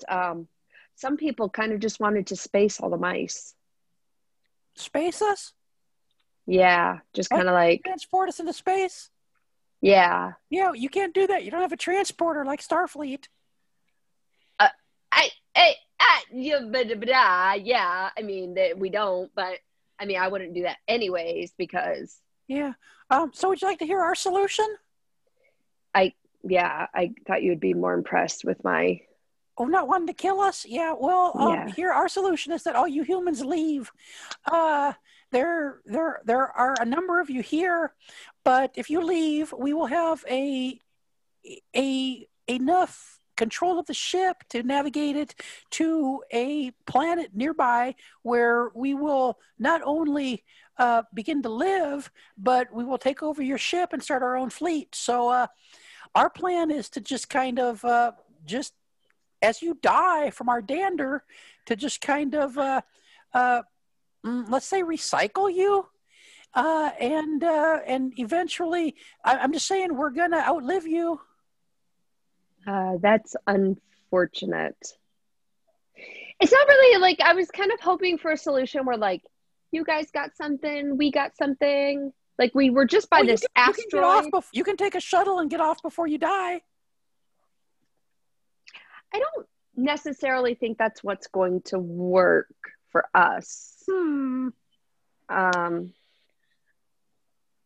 some people kind of just wanted to space all the mice. Space us? Yeah, just kind of like transport us into space. Yeah. Yeah, you can't do that. You don't have a transporter like Starfleet. Yeah. I mean, we don't, but. I mean, I wouldn't do that anyways, because... Yeah. So would you like to hear our solution? I thought you would be more impressed with my... Oh, not wanting to kill us? Yeah, well, here, our solution is that all you humans leave. There are a number of you here, but if you leave, we will have enough... control of the ship to navigate it to a planet nearby where we will not only begin to live, but we will take over your ship and start our own fleet. So our plan is to just kind of just as you die from our dander, to just kind of let's say recycle you. And eventually, I'm just saying, we're gonna outlive you. That's unfortunate. It's not really like, I was kind of hoping for a solution where like, you guys got something, we got something. Like we were just by this asteroid. You can take a shuttle and get off before you die. I don't necessarily think that's what's going to work for us.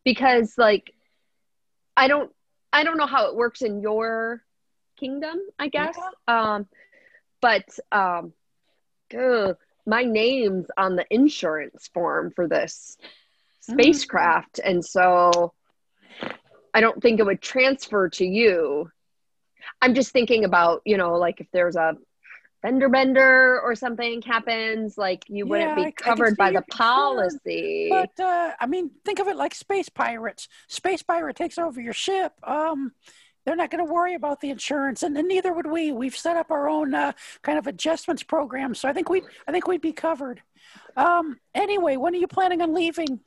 Because like, I don't know how it works in your kingdom, I guess. Yeah. My name's on the insurance form for this spacecraft, and so I don't think it would transfer to you. I'm just thinking about, you know, like if there's a fender bender or something happens, like you wouldn't be covered by the policy. But I mean, think of it like space pirates. Space pirate takes over your ship. They're not going to worry about the insurance, and neither would we. We've set up our own kind of adjustments program, so I think we'd be covered. Anyway, when are you planning on leaving?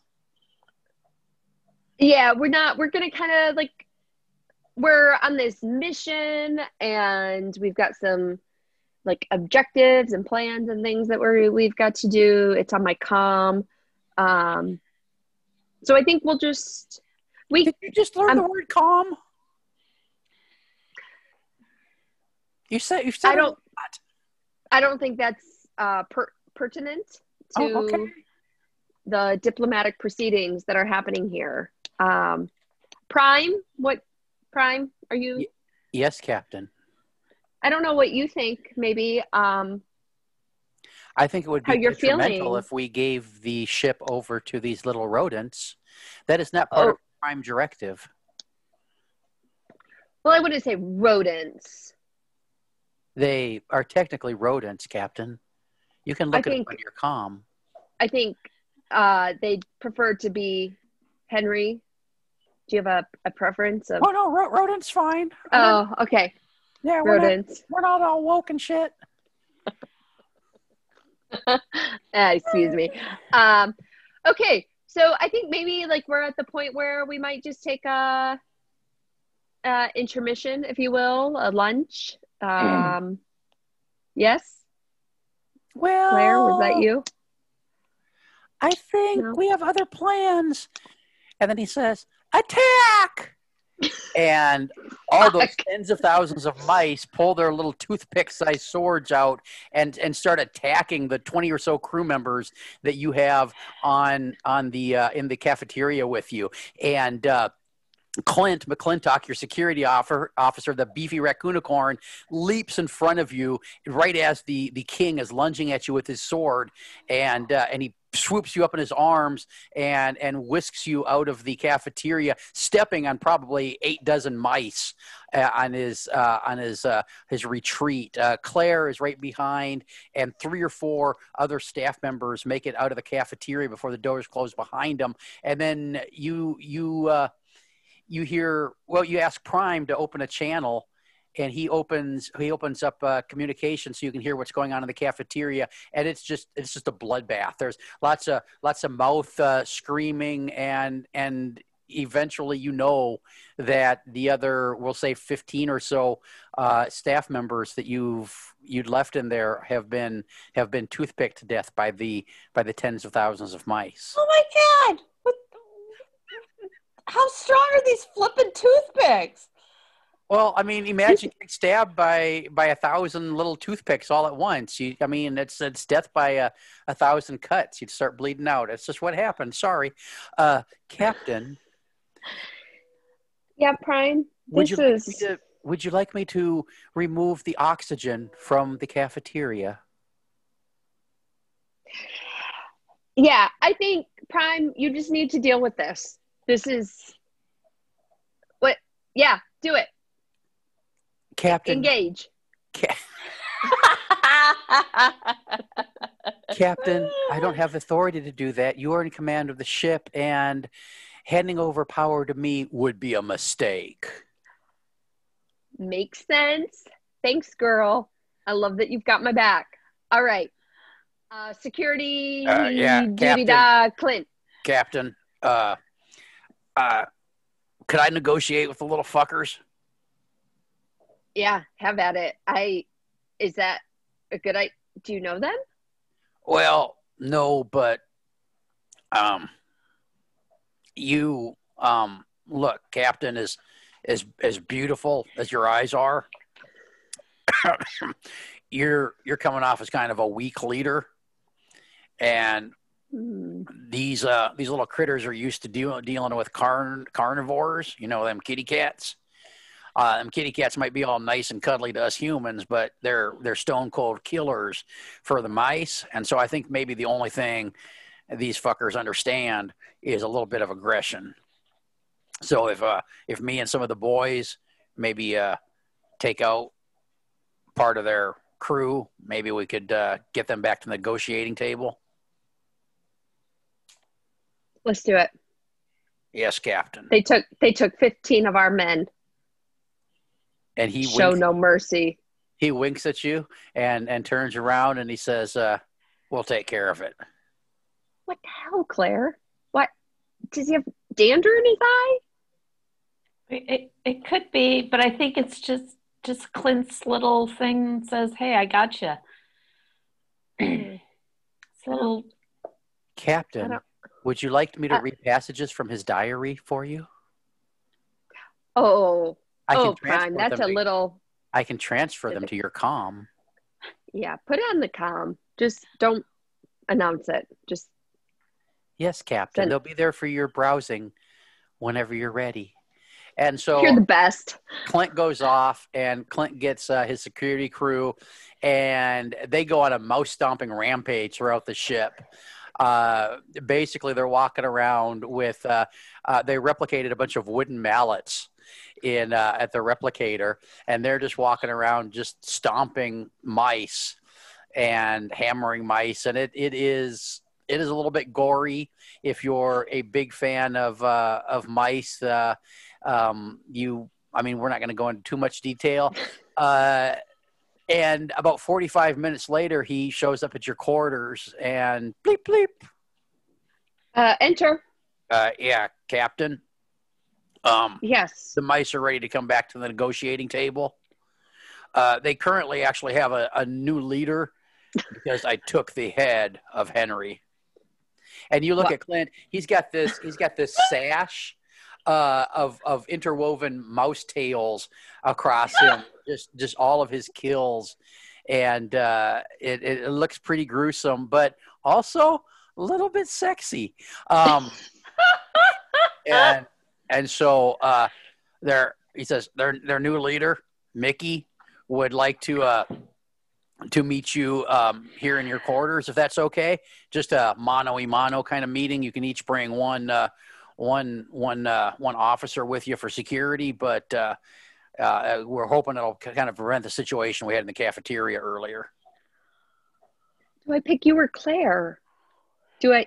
Yeah, we're not. We're going to kind of like, we're on this mission, and we've got some like objectives and plans and things that we've got to do. It's on my comm, so I think we'll just. Did you just learn the word comm? You said I don't think that's pertinent to the diplomatic proceedings that are happening here. Prime, are you? Yes, Captain. I don't know what you think, maybe. I think it would be detrimental if we gave the ship over to these little rodents. That is not part of Prime directive. Well, I wouldn't say rodents. They are technically rodents, Captain. You can look at it on your comm. I think they'd prefer to be. Henry, do you have a preference? Of... Oh, no, rodents fine. Oh, okay. Yeah, rodents. We're not all woke and shit. Excuse me. Okay, so I think maybe like we're at the point where we might just take a intermission, if you will, a lunch. Yes? Well, Claire, was that you? I think we have other plans. And then he says, attack! And all those tens of thousands of mice pull their little toothpick-sized swords out and start attacking the 20 or so crew members that you have in the cafeteria with you. And Clint McClintock, your security officer, the beefy raccoonicorn, leaps in front of you right as the king is lunging at you with his sword, and he swoops you up in his arms and whisks you out of the cafeteria, stepping on probably 8 dozen mice on his retreat. Claire is right behind, and 3 or 4 other staff members make it out of the cafeteria before the doors close behind them. And then you hear, well, you ask Prime to open a channel, and he opens up communication so you can hear what's going on in the cafeteria. And it's just a bloodbath. There's lots of mouth screaming, and eventually you know that the other, we'll say 15 or so staff members that you'd left in there have been toothpicked to death by the tens of thousands of mice. Oh my God. How strong are these flippin' toothpicks? Well, I mean, imagine getting stabbed by 1,000 little toothpicks all at once. It's death by 1,000 cuts. You'd start bleeding out. It's just what happened. Sorry. Captain. Yeah, Prime, would you like me to remove the oxygen from the cafeteria? Yeah, I think, Prime, you just need to deal with this. This is what, yeah, do it. Captain. Engage. Captain, I don't have authority to do that. You are in command of the ship, and handing over power to me would be a mistake. Makes sense. Thanks, girl. I love that you've got my back. All right. Security. Captain. Clint. Captain. Could I negotiate with the little fuckers? Yeah, have at it. Is that a good idea? Do you know them? Well, no, but you look, Captain, is as beautiful as your eyes are. You're coming off as kind of a weak leader, and these little critters are used to dealing with carnivores, you know, them kitty cats. Them kitty cats might be all nice and cuddly to us humans, but they're stone cold killers for the mice. And so I think maybe the only thing these fuckers understand is a little bit of aggression. So if me and some of the boys maybe take out part of their crew, maybe we could get them back to the negotiating table. Let's do it. Yes, Captain. They took 15 of our men. And he show winks, no mercy. He winks at you and turns around and he says, "We'll take care of it." What the hell, Claire? What, does he have dander in his eye? It could be, but I think it's just Clint's little thing that says, "Hey, I gotcha." So, Captain. Would you like me to read passages from his diary for you? Oh, Prime, that's a little... I can transfer them to your comm. Yeah, put it on the comm. Just don't announce it. Just... Yes, Captain. They'll be there for your browsing whenever you're ready. And so... You're the best. Clint goes off, and Clint gets his security crew, and they go on a mouse-stomping rampage throughout the ship. Basically they're walking around with, they replicated a bunch of wooden mallets in, at the replicator, and they're just walking around, just stomping mice and hammering mice. And it is a little bit gory. If you're a big fan of mice, we're not going to go into too much detail, and about 45 minutes later, he shows up at your quarters and bleep, bleep. Enter. Yeah, Captain. Yes. The mice are ready to come back to the negotiating table. They currently actually have a new leader because I took the head of Henry. And you look at Clint, he's got this sash of interwoven mouse tails across him, just all of his kills. And it looks pretty gruesome, but also a little bit sexy. And so he says their new leader, Mickey, would like to meet you here in your quarters, if that's okay. Just a mano-a-mano kind of meeting. You can each bring one officer with you for security, but we're hoping it'll kind of prevent the situation we had in the cafeteria earlier. Do I pick you or Claire? Do I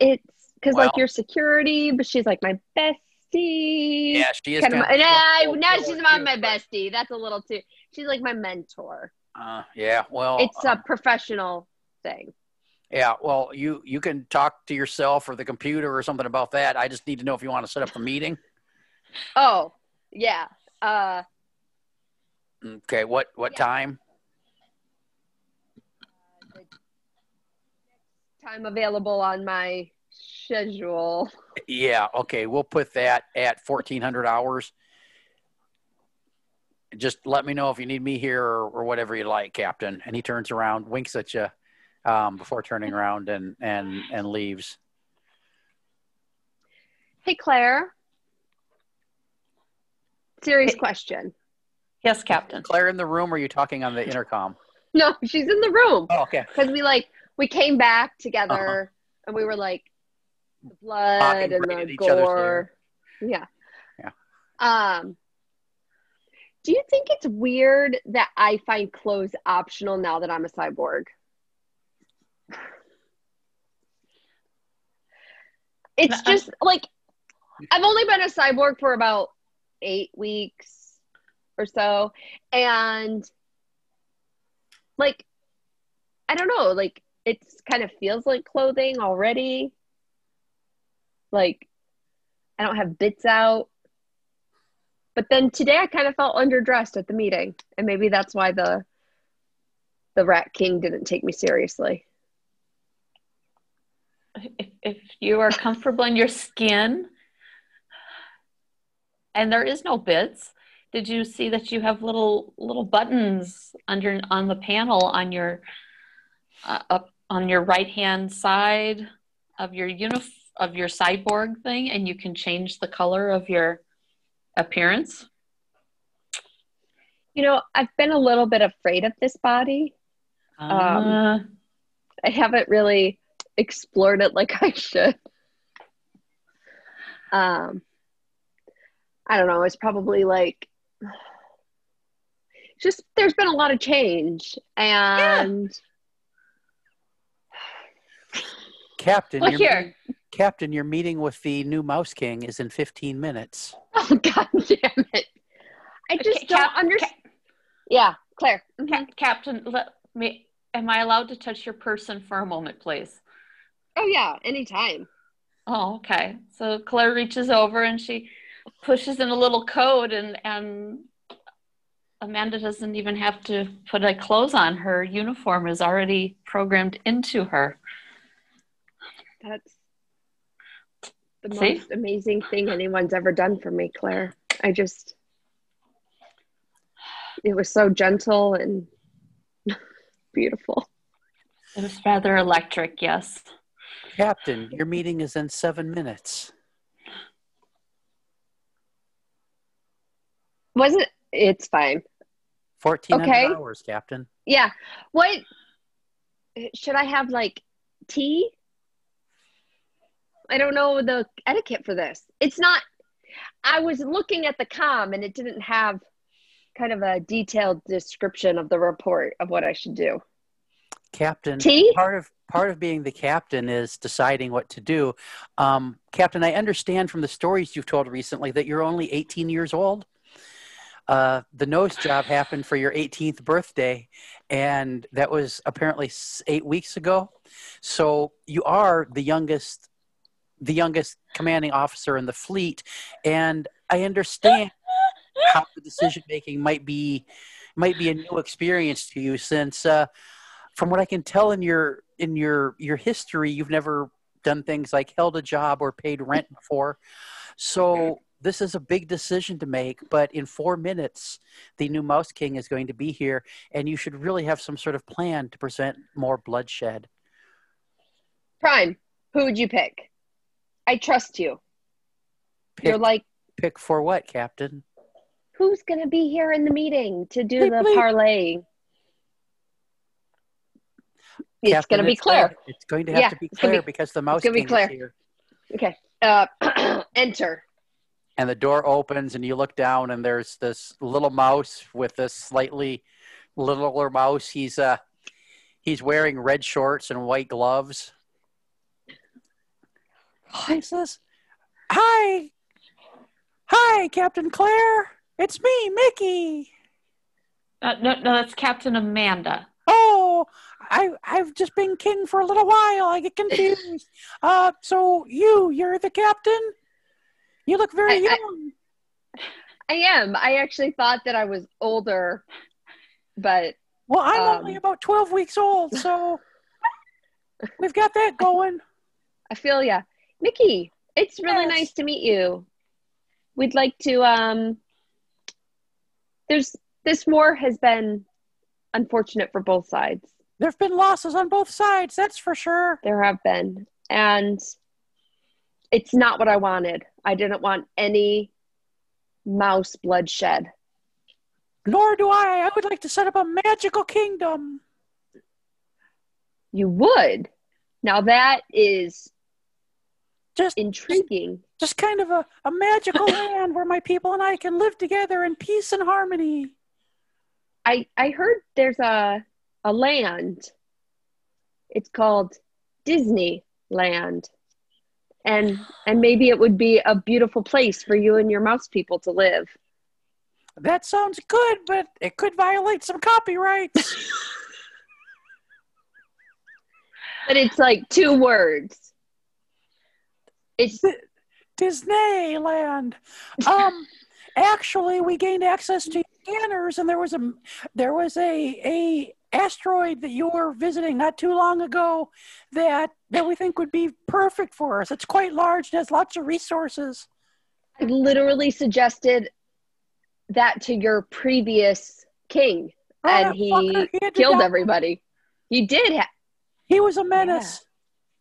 it's because like you're security, but she's like my bestie. Yeah, she is. Now she's not my bestie. That's a little too. She's like my mentor. Yeah, well, it's a professional thing. Yeah, well, you can talk to yourself or the computer or something about that. I just need to know if you want to set up a meeting. Oh, yeah. Okay, what time? Time available on my schedule. Yeah, okay, we'll put that at 1400 hours. Just let me know if you need me here or whatever you like, Captain. And he turns around, winks at you before turning around and leaves. Hey, Claire. Serious question. Yes, Captain. Is Claire in the room, or are you talking on the intercom? No, she's in the room. Oh, okay. Because we came back together, and we were like, the blood popping and right the gore. Yeah. Yeah. Do you think it's weird that I find clothes optional now that I'm a cyborg? It's just like, I've only been a cyborg for about 8 weeks or so. And like, I don't know, like it's kind of feels like clothing already. Like I don't have bits out. But then today I kind of felt underdressed at the meeting, and maybe that's why the Rat King didn't take me seriously. If you are comfortable in your skin, and there is no bits, did you see that you have little buttons on the panel on your up on your right hand side of your cyborg thing, and you can change the color of your appearance? You know, I've been a little bit afraid of this body. I haven't really explored it like I should. I don't know. It's probably like just there's been a lot of change, and yeah. Captain, well, Captain, your meeting with the new Mouse King is in 15 minutes. Oh, God damn it. I just don't understand. Yeah, Claire. Mm-hmm. Captain, am I allowed to touch your person for a moment, please? Oh, yeah, anytime. Oh, okay. So Claire reaches over and she pushes in a little code, and Amanda doesn't even have to put a clothes on. Her uniform is already programmed into her. That's the most amazing thing anyone's ever done for me, Claire. It was so gentle and beautiful. It was rather electric, yes. Captain, your meeting is in 7 minutes. It's fine. 1400 hours, Captain. Yeah. What, should I have like tea? I don't know the etiquette for this. It's not, I was looking at the comm and it didn't have kind of a detailed description of the report of what I should do. Captain, tea? Part of being the captain is deciding what to do. Captain, I understand from the stories you've told recently that you're only 18 years old. The nose job happened for your 18th birthday, and that was apparently 8 weeks ago. So you are the youngest commanding officer in the fleet, and I understand how the decision making might be might be a new experience to you, since from what I can tell in your history, you've never done things like held a job or paid rent before. So this is a big decision to make, but in 4 minutes, the new Mouse King is going to be here, and you should really have some sort of plan to prevent more bloodshed. Prime, who would you pick? I trust you. You're like... Pick for what, Captain? Who's going to be here in the meeting to do the parlay? It's going to be Claire. It's going to have to be Claire because the Mouse King is here. Okay. Enter. And the door opens and you look down and there's this little mouse with this slightly littler mouse. He's wearing red shorts and white gloves. He says, Hi, Captain Claire. It's me, Mickey. No, that's Captain Amanda. Oh, I've just been king for a little while. I get confused. So you're the captain? You look very young. I am. I actually thought that I was older, but... Well, I'm only about 12 weeks old, so we've got that going. I feel ya. Mickey, it's really nice to meet you. We'd like to... This war has been unfortunate for both sides. There have been losses on both sides, that's for sure. There have been. And... it's not what I wanted. I didn't want any mouse bloodshed. Nor do I. I would like to set up a magical kingdom. You would? Now that is just intriguing. Just kind of a magical land where my people and I can live together in peace and harmony. I heard there's a land. It's called Disneyland. And maybe it would be a beautiful place for you and your mouse people to live. That sounds good, but it could violate some copyrights. But it's like 2 words. It's Disneyland. Actually, we gained access to scanners, and there was a asteroid that you were visiting not too long ago that we think would be perfect for us. It's quite large and has lots of resources. I literally suggested that to your previous king, and he killed everybody. He did. He was a menace.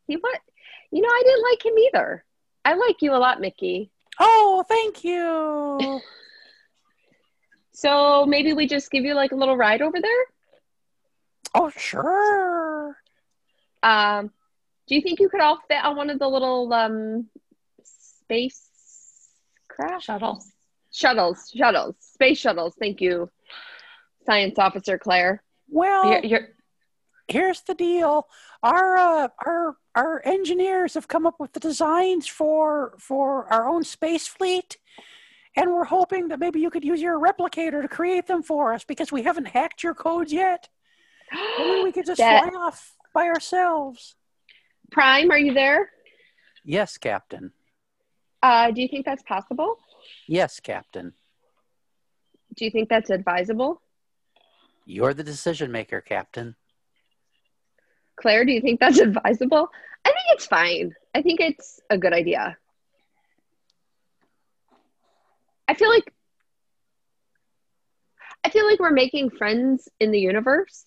Yeah. He was. You know, I didn't like him either. I like you a lot, Mickey. Oh, thank you. So maybe we just give you like a little ride over there? Oh, sure. Do you think you could all fit on one of the little space craft? Shuttles. Space shuttles. Thank you, Science Officer Claire. Well, here's the deal. Our engineers have come up with the designs for our own space fleet. And we're hoping that maybe you could use your replicator to create them for us because we haven't hacked your codes yet. Maybe we could just fly off by ourselves. Prime, are you there? Yes, Captain. Do you think that's possible? Yes, Captain. Do you think that's advisable? You're the decision maker, Captain. Claire, do you think that's advisable? I think it's fine. I think it's a good idea. I feel like we're making friends in the universe.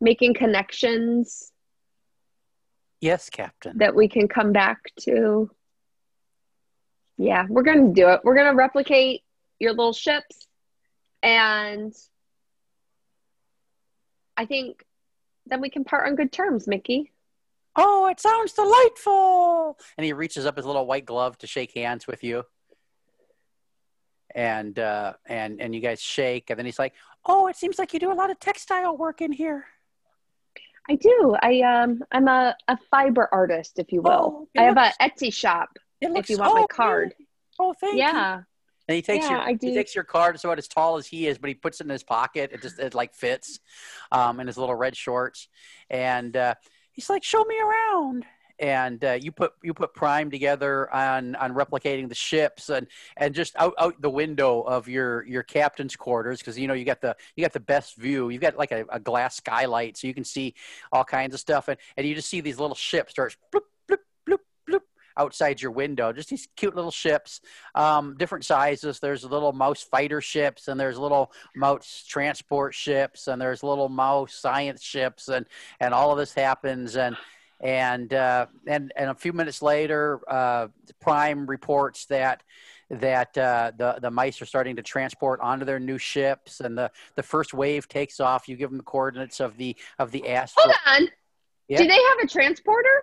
Making connections. Yes, Captain. That we can come back to. Yeah, we're going to do it. We're going to replicate your little ships. And I think then we can part on good terms, Mickey. Oh, it sounds delightful. And he reaches up his little white glove to shake hands with you. And you guys shake. And then he's like, oh, it seems like you do a lot of textile work in here. I do. I'm a fiber artist, if you will. Oh, I have an Etsy shop. If you want my card. Really? Oh, thank you. Yeah. And he takes your card. It's about as tall as he is, but he puts it in his pocket. It like fits, in his little red shorts. And he's like, show me around. and you put Prime together on replicating the ships and just out the window of your captain's quarters, because you got the best view. You've got like a glass skylight, so you can see all kinds of stuff, and you just see these little ships start bloop, bloop, bloop, bloop outside your window. Just these cute little ships, different sizes. There's little mouse fighter ships, and there's little mouse transport ships, and there's little mouse science ships, and all of this happens. And a few minutes later, Prime reports that the mice are starting to transport onto their new ships, and the first wave takes off. You give them the coordinates of the asteroid. Hold on. Yep. Do they have a transporter?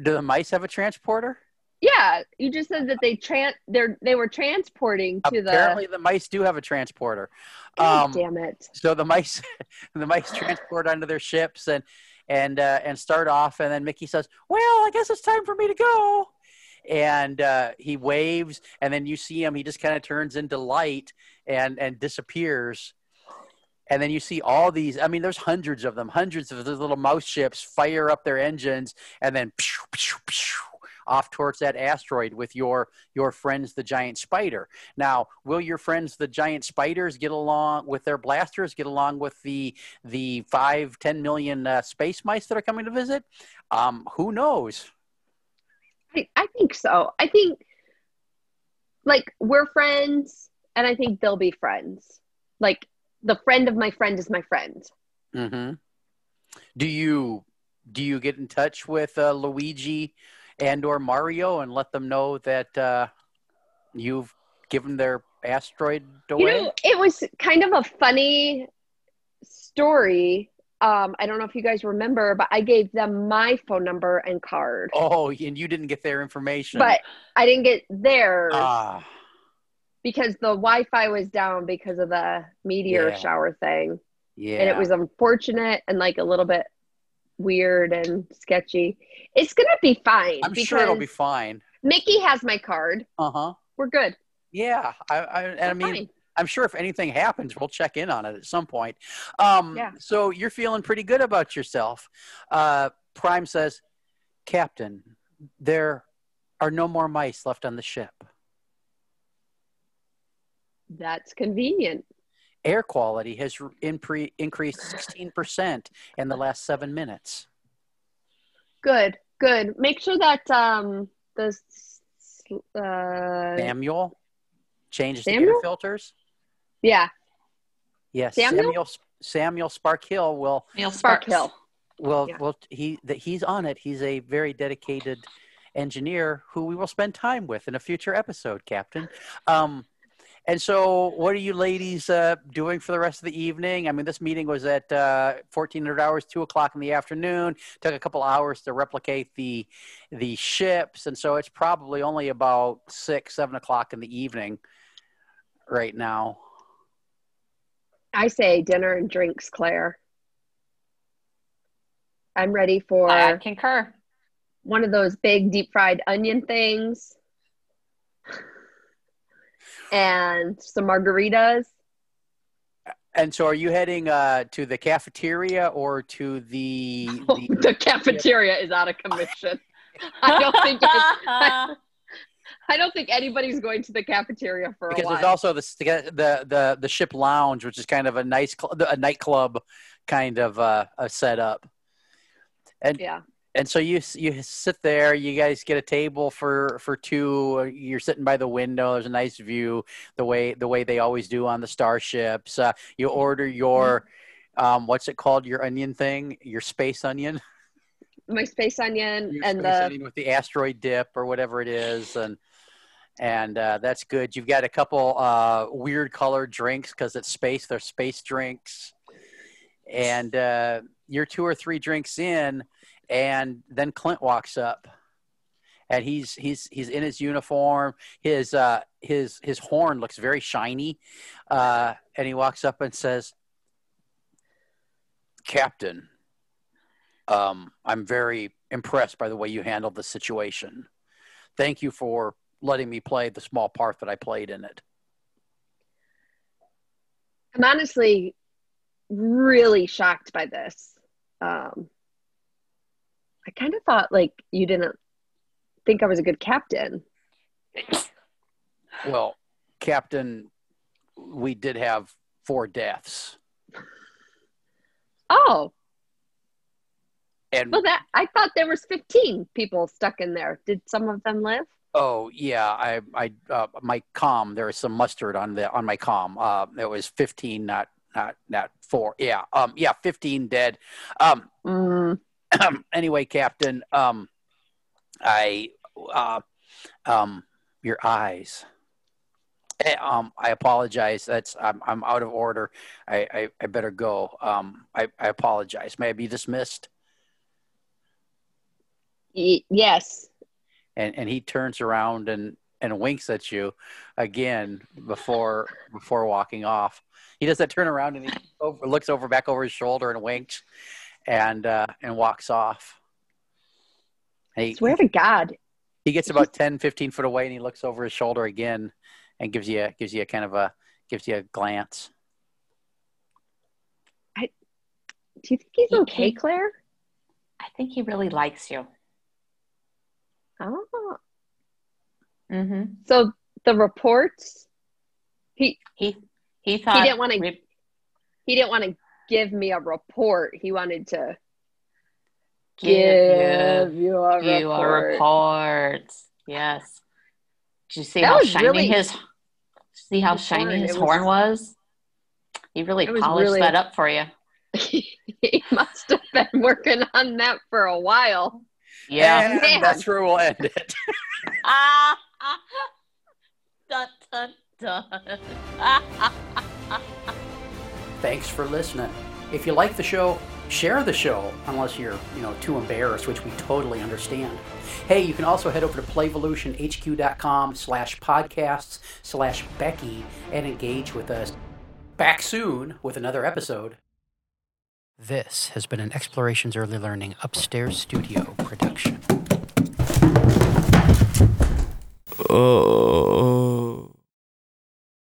Do the mice have a transporter? Yeah, you just said that they were transporting to the. Apparently, the mice do have a transporter. God damn it! So the mice transport onto their ships and start off, and then Mickey says, "Well, I guess it's time for me to go." And he waves, and then you see him. He just kind of turns into light and disappears. And then you see all these. I mean, there's hundreds of them. Hundreds of those little mouse ships fire up their engines, and then pew, pew, pew, off towards that asteroid with your friends, the giant spider. Now, will your friends, the giant spiders, get along with their blasters? Get along with the 5-10 million space mice that are coming to visit? Who knows? I think so. I think like we're friends, and I think they'll be friends. Like. The friend of my friend is my friend. Mm-hmm. Do you get in touch with Luigi and or Mario and let them know that you've given their asteroid away? You know, it was kind of a funny story. I don't know if you guys remember, but I gave them my phone number and card. Oh, and you didn't get their information. But I didn't get theirs. Ah. Because the Wi-Fi was down because of the meteor shower thing. Yeah. And it was unfortunate and like a little bit weird and sketchy. It's going to be fine. I'm sure it'll be fine. Mickey has my card. Uh-huh. We're good. Yeah. I mean, I'm sure if anything happens, we'll check in on it at some point. Yeah. So you're feeling pretty good about yourself. Prime says, "Captain, there are no more mice left on the ship." That's convenient. Air quality has increased 16% in the last 7 minutes. Good, good. Make sure that Samuel changes the air filters. Yeah. Yes. Samuel Sparkhill will. Sparkhill. He's on it. He's a very dedicated engineer who we will spend time with in a future episode, Captain. And so what are you ladies doing for the rest of the evening? I mean, this meeting was at 1400 hours, 2 o'clock in the afternoon, took a couple hours to replicate the ships. And so it's probably only about 6-7 o'clock in the evening right now. I say dinner and drinks, Claire. I'm ready for I concur. One of those big deep fried onion things. And some margaritas. And so are you heading to the cafeteria or to the cafeteria is out of commission. I don't think anybody's going to the cafeteria for a while. Because there's also the ship lounge, which is kind of a nice nightclub kind of a setup. And yeah. And so you sit there, you guys get a table for two, you're sitting by the window, there's a nice view, the way they always do on the starships. You order your, what's it called, your onion thing, your space onion? My space onion. Onion with the asteroid dip or whatever it is, and that's good. You've got a couple weird colored drinks because it's space, they're space drinks. And you're 2 or 3 drinks in, and then Clint walks up, and he's in his uniform. His horn looks very shiny, and he walks up and says, "Captain, I'm very impressed by the way you handled the situation. Thank you for letting me play the small part that I played in it." I'm honestly really shocked by this. I kind of thought like you didn't think I was a good captain. Well, captain, we did have 4 deaths. Oh. And well, that I thought there was 15 people stuck in there. Did some of them live? Oh yeah, I my comm, there was some mustard on my comm. It was 15, not 4. Yeah, 15 dead. Anyway, Captain, your eyes. I apologize. That's I'm out of order. I better go. I apologize. May I be dismissed? Yes. And he turns around and winks at you again before walking off. He does that turn around and he looks over back over his shoulder and winks, and walks off. And he, swear to God, he gets about 10, 15 feet away and he looks over his shoulder again and gives you a glance. Do you think he's okay, Claire? I think he really likes you. Oh. Mm-hmm. So the reports, he thought he didn't want to give me a report. He wanted to give you a report. Yes. Did you see that how shiny his horn was? He really polished that up for you. He must have been working on that for a while. Yeah, and that's where we'll end it. Dun, dun, dun. Thanks for listening. If you like the show, share the show, unless you're, too embarrassed, which we totally understand. Hey, you can also head over to playvolutionhq.com/podcasts/Becky and engage with us. Back soon with another episode. This has been an Explorations Early Learning Upstairs Studio production. Oh.